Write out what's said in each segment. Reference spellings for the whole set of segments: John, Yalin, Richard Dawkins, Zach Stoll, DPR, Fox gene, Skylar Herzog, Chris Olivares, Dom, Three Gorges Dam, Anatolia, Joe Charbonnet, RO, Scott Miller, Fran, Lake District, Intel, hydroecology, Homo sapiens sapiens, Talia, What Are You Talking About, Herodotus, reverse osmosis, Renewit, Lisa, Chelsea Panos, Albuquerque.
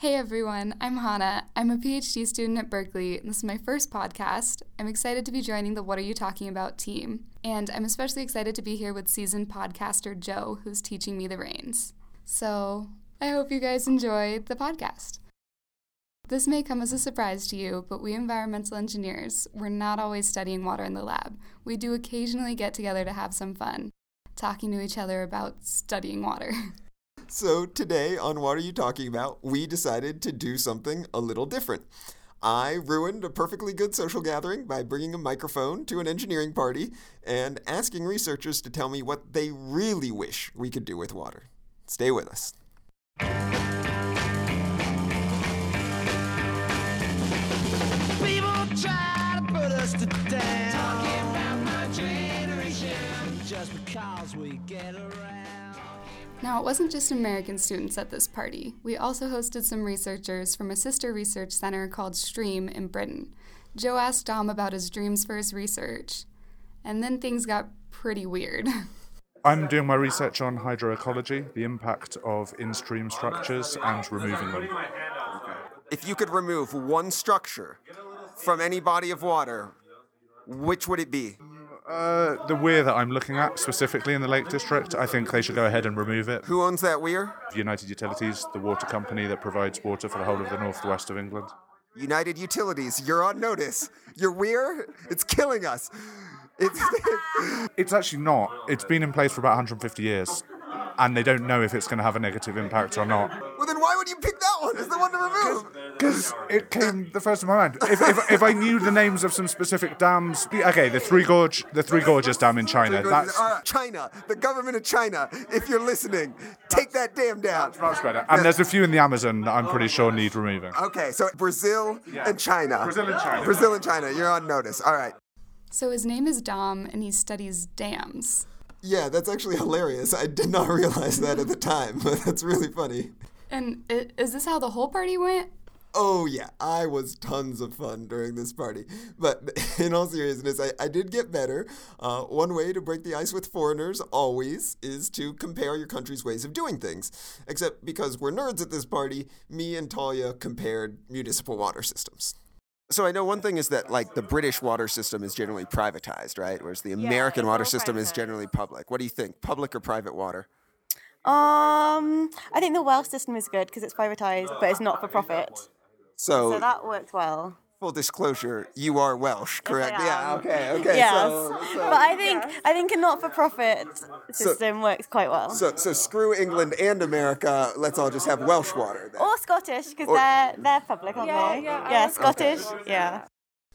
Hey everyone, I'm Hannah. I'm a PhD student at Berkeley, and this is my first podcast. I'm excited to be joining the What Are You Talking About team, and I'm especially excited to be here with seasoned podcaster Joe, who's teaching me the reins. So, I hope you guys enjoy the podcast. This may come as a surprise to you, but we environmental engineers, we're not always studying water in the lab. We do occasionally get together to have some fun, talking to each other about studying water. So today on What Are You Talking About, we decided to do something a little different. I ruined a perfectly good social gathering by bringing a microphone to an engineering party and asking researchers to tell me what they really wish we could do with water. Stay with us. People try to put us to down. Talking about my generation just because we get around. Now, it wasn't just American students at this party. We also hosted some researchers from a sister research center called Stream in Britain. Joe asked Dom about his dreams for his research, and then things got pretty weird. I'm doing my research on hydroecology, the impact of in-stream structures and removing them. If you could remove one structure from any body of water, which would it be? The weir that I'm looking at, specifically in the Lake District, I think they should go ahead and remove it. Who owns that weir? United Utilities, the water company that provides water for the whole of the northwest of England. United Utilities, you're on notice. Your weir, it's killing us. It's actually not. It's been in place for about 150 years, and they don't know if it's going to have a negative impact or not. Well, then why would you pick that one as the one to remove? Because it came the first in my mind. If I knew the names of some specific dams... Okay, the Three Gorges Dam in China. That's... China, the government of China, if you're listening, take that dam down. That's better. And there's a few in the Amazon that I'm pretty sure need removing. Okay, so Brazil and China, you're on notice. All right. So his name is Dom, and he studies dams. Yeah, that's actually hilarious. I did not realize that at the time, but that's really funny. And is this how the whole party went? Oh, yeah. I was tons of fun during this party. But in all seriousness, I did get better. One way to break the ice with foreigners, always, is to compare your country's ways of doing things. Except because we're nerds at this party, me and Talia compared municipal water systems. So I know one thing is that, like, the British water system is generally privatized, right? Whereas the American water system is generally public. What do you think? Public or private water? I think the Welsh system is good because it's privatized, but it's not for profit. So that worked well. Full disclosure, you are Welsh, correct? Yeah, okay. Yes. So, but I think a not-for-profit system works quite well. So screw England and America, let's all just have Welsh water then. Or Scottish, because they're public, aren't they? Yeah, Scottish, okay. Yeah.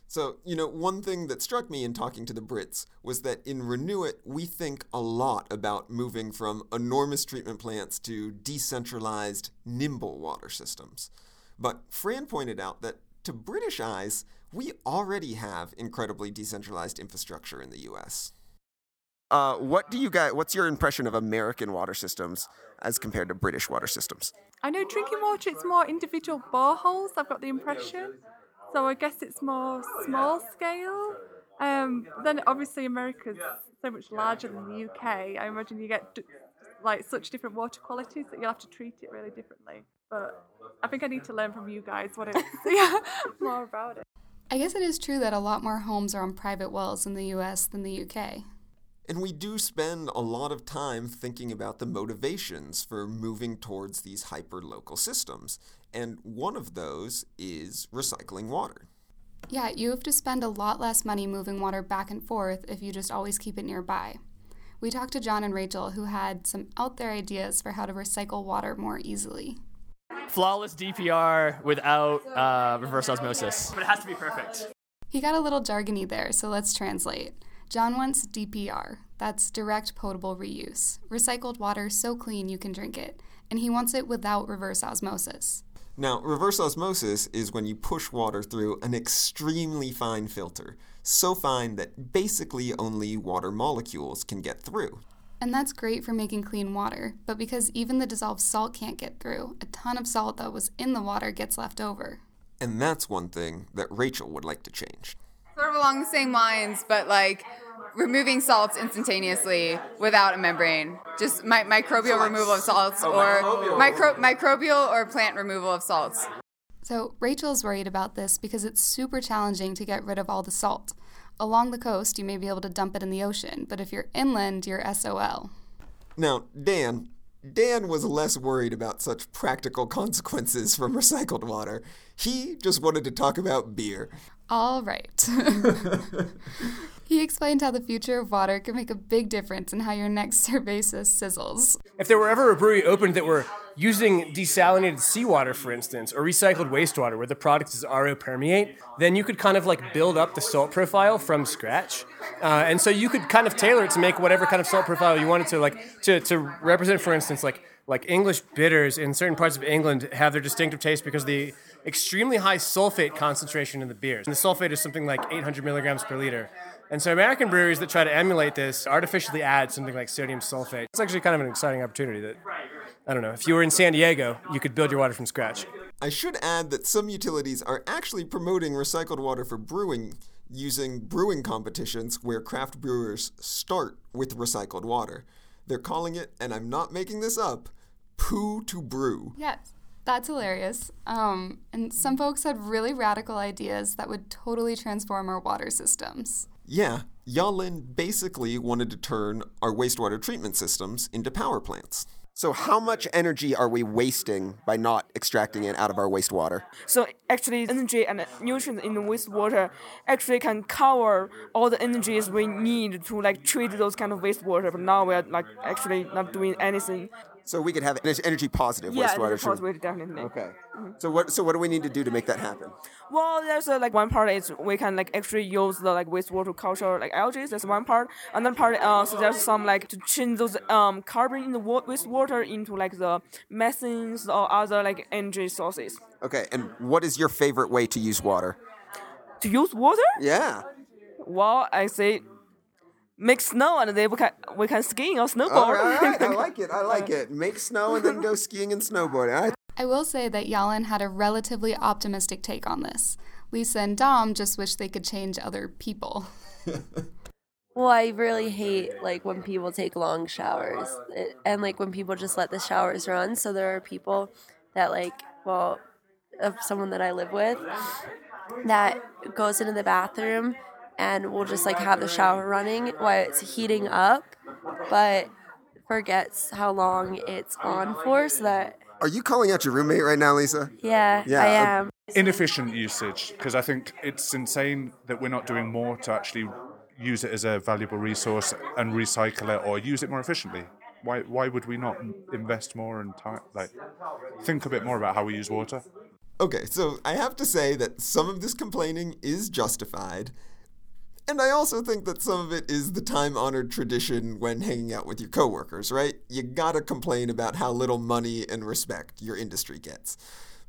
So, one thing that struck me in talking to the Brits was that in Renewit, we think a lot about moving from enormous treatment plants to decentralized, nimble water systems. But Fran pointed out that to British eyes, we already have incredibly decentralized infrastructure in the U.S. What's your impression of American water systems as compared to British water systems? I know drinking water, it's more individual boreholes, I've got the impression. So I guess it's more small scale. Then obviously America's so much larger than the U.K. I imagine you get such different water qualities that you'll have to treat it really differently. But I think I need to learn from you guys what it's more about it. I guess it is true that a lot more homes are on private wells in the U.S. than the U.K. And we do spend a lot of time thinking about the motivations for moving towards these hyper-local systems. And one of those is recycling water. Yeah, you have to spend a lot less money moving water back and forth if you just always keep it nearby. We talked to John and Rachel, who had some out-there ideas for how to recycle water more easily. Flawless DPR without reverse osmosis. But it has to be perfect. He got a little jargony there, so let's translate. John wants DPR. That's direct potable reuse. Recycled water so clean you can drink it. And he wants it without reverse osmosis. Now, reverse osmosis is when you push water through an extremely fine filter, so fine that basically only water molecules can get through. And that's great for making clean water, but because even the dissolved salt can't get through, a ton of salt that was in the water gets left over. And that's one thing that Rachel would like to change. Sort of along the same lines, but removing salts instantaneously without a membrane. Just microbial removal of salts microbial or plant removal of salts. So Rachel's worried about this because it's super challenging to get rid of all the salt. Along the coast, you may be able to dump it in the ocean, but if you're inland, you're SOL. Now, Dan was less worried about such practical consequences from recycled water. He just wanted to talk about beer. All right. He explained how the future of water can make a big difference in how your next cerveza sizzles. If there were ever a brewery opened that were using desalinated seawater, for instance, or recycled wastewater where the product is RO permeate, then you could kind of like build up the salt profile from scratch. And so you could kind of tailor it to make whatever kind of salt profile you wanted to, like to represent, for instance, like English bitters in certain parts of England have their distinctive taste because the extremely high sulfate concentration in the beers. And the sulfate is something like 800 milligrams per liter. And so American breweries that try to emulate this artificially add something like sodium sulfate. It's actually kind of an exciting opportunity that, I don't know, if you were in San Diego, you could build your water from scratch. I should add that some utilities are actually promoting recycled water for brewing using brewing competitions where craft brewers start with recycled water. They're calling it, and I'm not making this up, poo to brew. Yes. That's hilarious. And some folks had really radical ideas that would totally transform our water systems. Yeah, Yalin basically wanted to turn our wastewater treatment systems into power plants. So how much energy are we wasting by not extracting it out of our wastewater? So actually, energy and nutrients in the wastewater actually can cover all the energies we need to like treat those kind of wastewater. But now we're like actually not doing anything. So we could have energy positive wastewater. Yeah, positive, definitely. Okay. Mm-hmm. So what do we need to do to make that happen? Well, there's one part is we can actually use the wastewater culture algae. That's one part. Another part so there's some to change those carbon in the wastewater into the methane or other energy sources. Okay. And what is your favorite way to use water? To use water? Yeah. Well, I say, make snow and then we can skiing or snowboard. All right. I like it. Make snow and then go skiing and snowboarding. All right. I will say that Yalin had a relatively optimistic take on this. Lisa and Dom just wish they could change other people. Well, I really hate when people take long showers and when people just let the showers run. So there are people that someone that I live with that goes into the bathroom and we'll just have the shower running while it's heating up, but forgets how long it's on for. So that. Are you calling out your roommate right now, Lisa? Yeah, I am. Inefficient usage, because I think it's insane that we're not doing more to actually use it as a valuable resource and recycle it or use it more efficiently. Why would we not invest more and think a bit more about how we use water? Okay, so I have to say that some of this complaining is justified. And I also think that some of it is the time-honored tradition when hanging out with your coworkers, right? You gotta complain about how little money and respect your industry gets.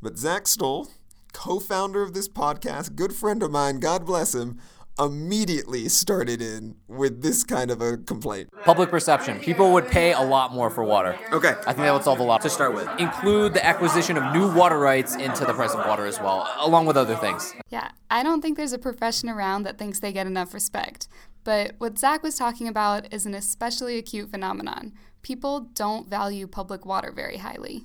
But Zach Stoll, co-founder of this podcast, good friend of mine, God bless him, immediately started in with this kind of a complaint. Public perception. People would pay a lot more for water. Okay. I think that would solve a lot. To start with, include the acquisition of new water rights into the price of water as well, along with other things. Yeah, I don't think there's a profession around that thinks they get enough respect. But what Zach was talking about is an especially acute phenomenon. People don't value public water very highly.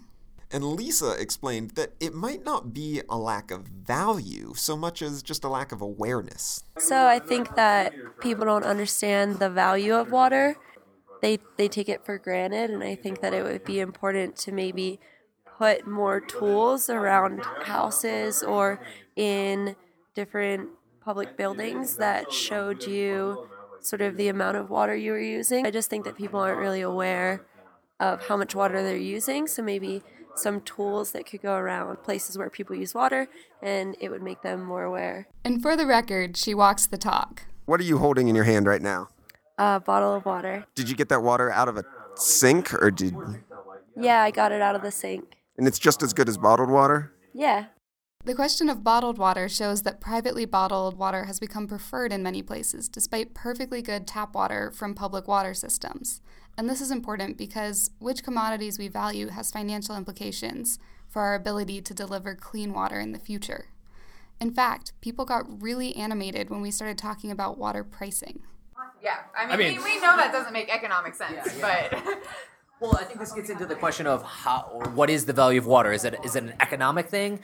And Lisa explained that it might not be a lack of value so much as just a lack of awareness. So I think that people don't understand the value of water. They take it for granted, and I think that it would be important to maybe put more tools around houses or in different public buildings that showed you sort of the amount of water you were using. I just think that people aren't really aware of how much water they're using, so maybe some tools that could go around places where people use water, and it would make them more aware. And for the record, she walks the talk. What are you holding in your hand right now? A bottle of water. Did you get that water out of a sink, or did you? Yeah, I got it out of the sink. And it's just as good as bottled water? Yeah. The question of bottled water shows that privately bottled water has become preferred in many places, despite perfectly good tap water from public water systems. And this is important because which commodities we value has financial implications for our ability to deliver clean water in the future. In fact, people got really animated when we started talking about water pricing. Yeah, I mean we know that doesn't make economic sense, but... Well, I think this gets into the question of what is the value of water? Is it an economic thing?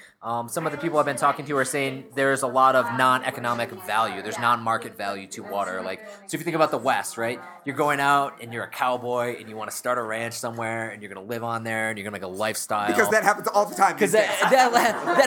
Some of the people I've been talking to are saying there's a lot of non-economic value. There's non-market value to water. So if you think about the West, right? You're going out and you're a cowboy and you want to start a ranch somewhere and you're going to live on there and you're going to make a lifestyle. Because that happens all the time. Because that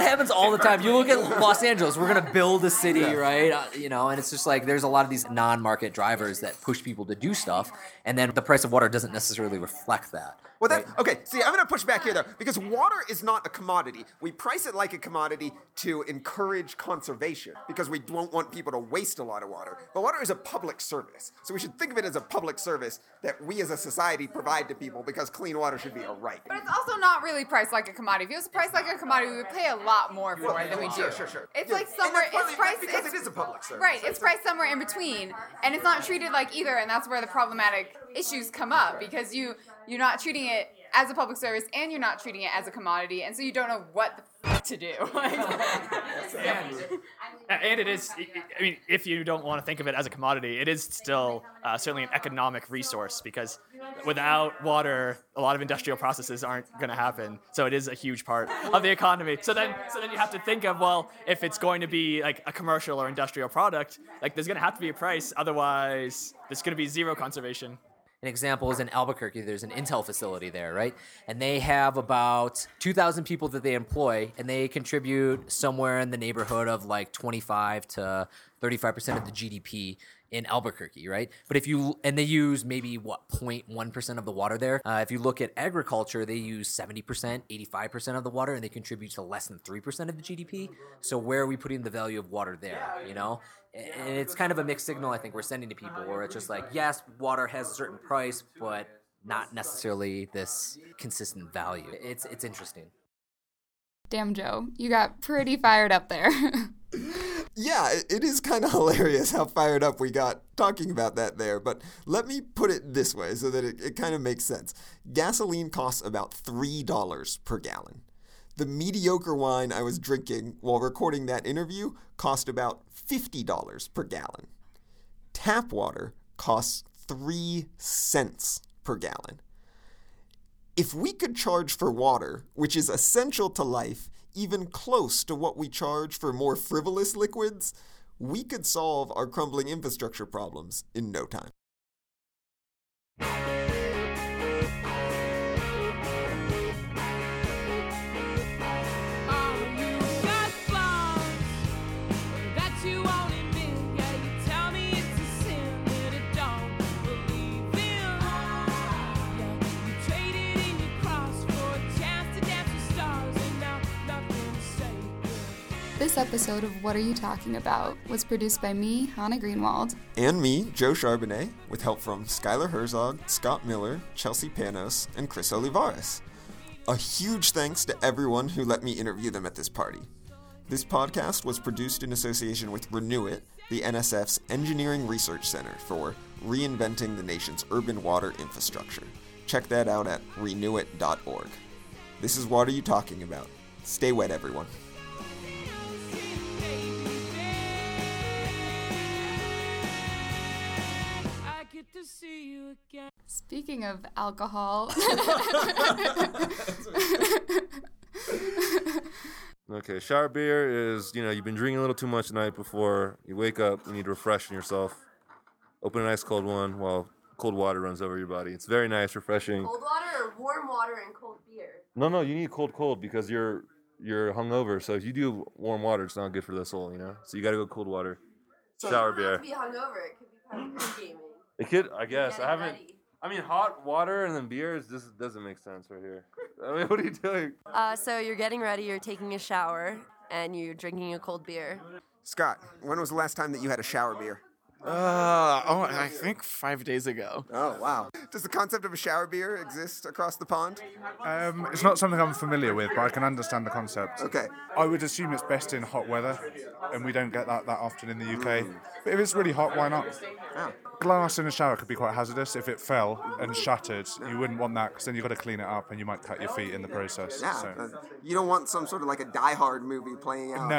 happens all the time. You look at Los Angeles. We're going to build a city, right? And it's just like there's a lot of these non-market drivers that push people to do stuff, and then the price of water doesn't necessarily reflect that. Well, okay. See, I'm going to push back here, though, because water is not a commodity. We price it like a commodity to encourage conservation because we don't want people to waste a lot of water. But water is a public service. So we should think of it as a public service that we as a society provide to people because clean water should be a right. But it's also not really priced like a commodity. If it was priced like a commodity, we would pay a lot more for it than we do. Sure. It's like somewhere... Because it is a public service. Right. It's priced somewhere in between, and it's not treated like either, and that's where the problematic issues come up because you're not treating it as a public service, and you're not treating it as a commodity, and so you don't know what the to do. And it is, I mean, if you don't want to think of it as a commodity, it is still certainly an economic resource because without water, a lot of industrial processes aren't going to happen. So it is a huge part of the economy. So then you have to think of, well, if it's going to be like a commercial or industrial product, like there's going to have to be a price. Otherwise, there's going to be zero conservation. An example is in Albuquerque. There's an Intel facility there, right? And they have about 2,000 people that they employ, and they contribute somewhere in the neighborhood of like 25 to 35% of the GDP in Albuquerque, right? But they use maybe 0.1% of the water there. If you look at agriculture, they use 70%, 85% of the water, and they contribute to less than 3% of the GDP. So where are we putting the value of water there, And it's kind of a mixed signal, I think, we're sending to people where it's just like, yes, water has a certain price, but not necessarily this consistent value. It's interesting. Damn, Joe, you got pretty fired up there. Yeah, it is kind of hilarious how fired up we got talking about that there, but let me put it this way so that it kind of makes sense. Gasoline costs about $3 per gallon. The mediocre wine I was drinking while recording that interview cost about $50 per gallon. Tap water costs 3 cents per gallon. If we could charge for water, which is essential to life, even close to what we charge for more frivolous liquids, we could solve our crumbling infrastructure problems in no time. This episode of What Are You Talking About was produced by me, Hannah Greenwald. And me, Joe Charbonnet, with help from Skylar Herzog, Scott Miller, Chelsea Panos, and Chris Olivares. A huge thanks to everyone who let me interview them at this party. This podcast was produced in association with Renewit, the NSF's Engineering Research Center for Reinventing the Nation's Urban Water Infrastructure. Check that out at renewit.org. This is What Are You Talking About? Stay wet, everyone. To see you again. Speaking of alcohol. Okay, shower beer is, you've been drinking a little too much the night before. You wake up, you need to refresh yourself. Open an ice cold one while cold water runs over your body. It's very nice, refreshing. Cold water or warm water and cold beer? No, you need cold because you're hungover. So if you do warm water, it's not good for the soul, So you got to go cold water. So shower beer. It could be hungover. It could be part of your gaming. It could, I guess. I haven't. Ready. I mean, hot water and then beer just doesn't make sense right here. I mean, what are you doing? So you're getting ready, you're taking a shower, and you're drinking a cold beer. Scott, when was the last time that you had a shower beer? I think 5 days ago. Oh, wow. Does the concept of a shower beer exist across the pond? It's not something I'm familiar with, but I can understand the concept. Okay. I would assume it's best in hot weather, and we don't get that often in the UK. But if it's really hot, why not? Oh. Glass in a shower could be quite hazardous. If it fell and shattered, you wouldn't want that because then you've got to clean it up and you might cut your feet in the process. Yeah, so. You don't want some sort of like a Die Hard movie playing out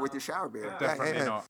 with your shower beer. Definitely not.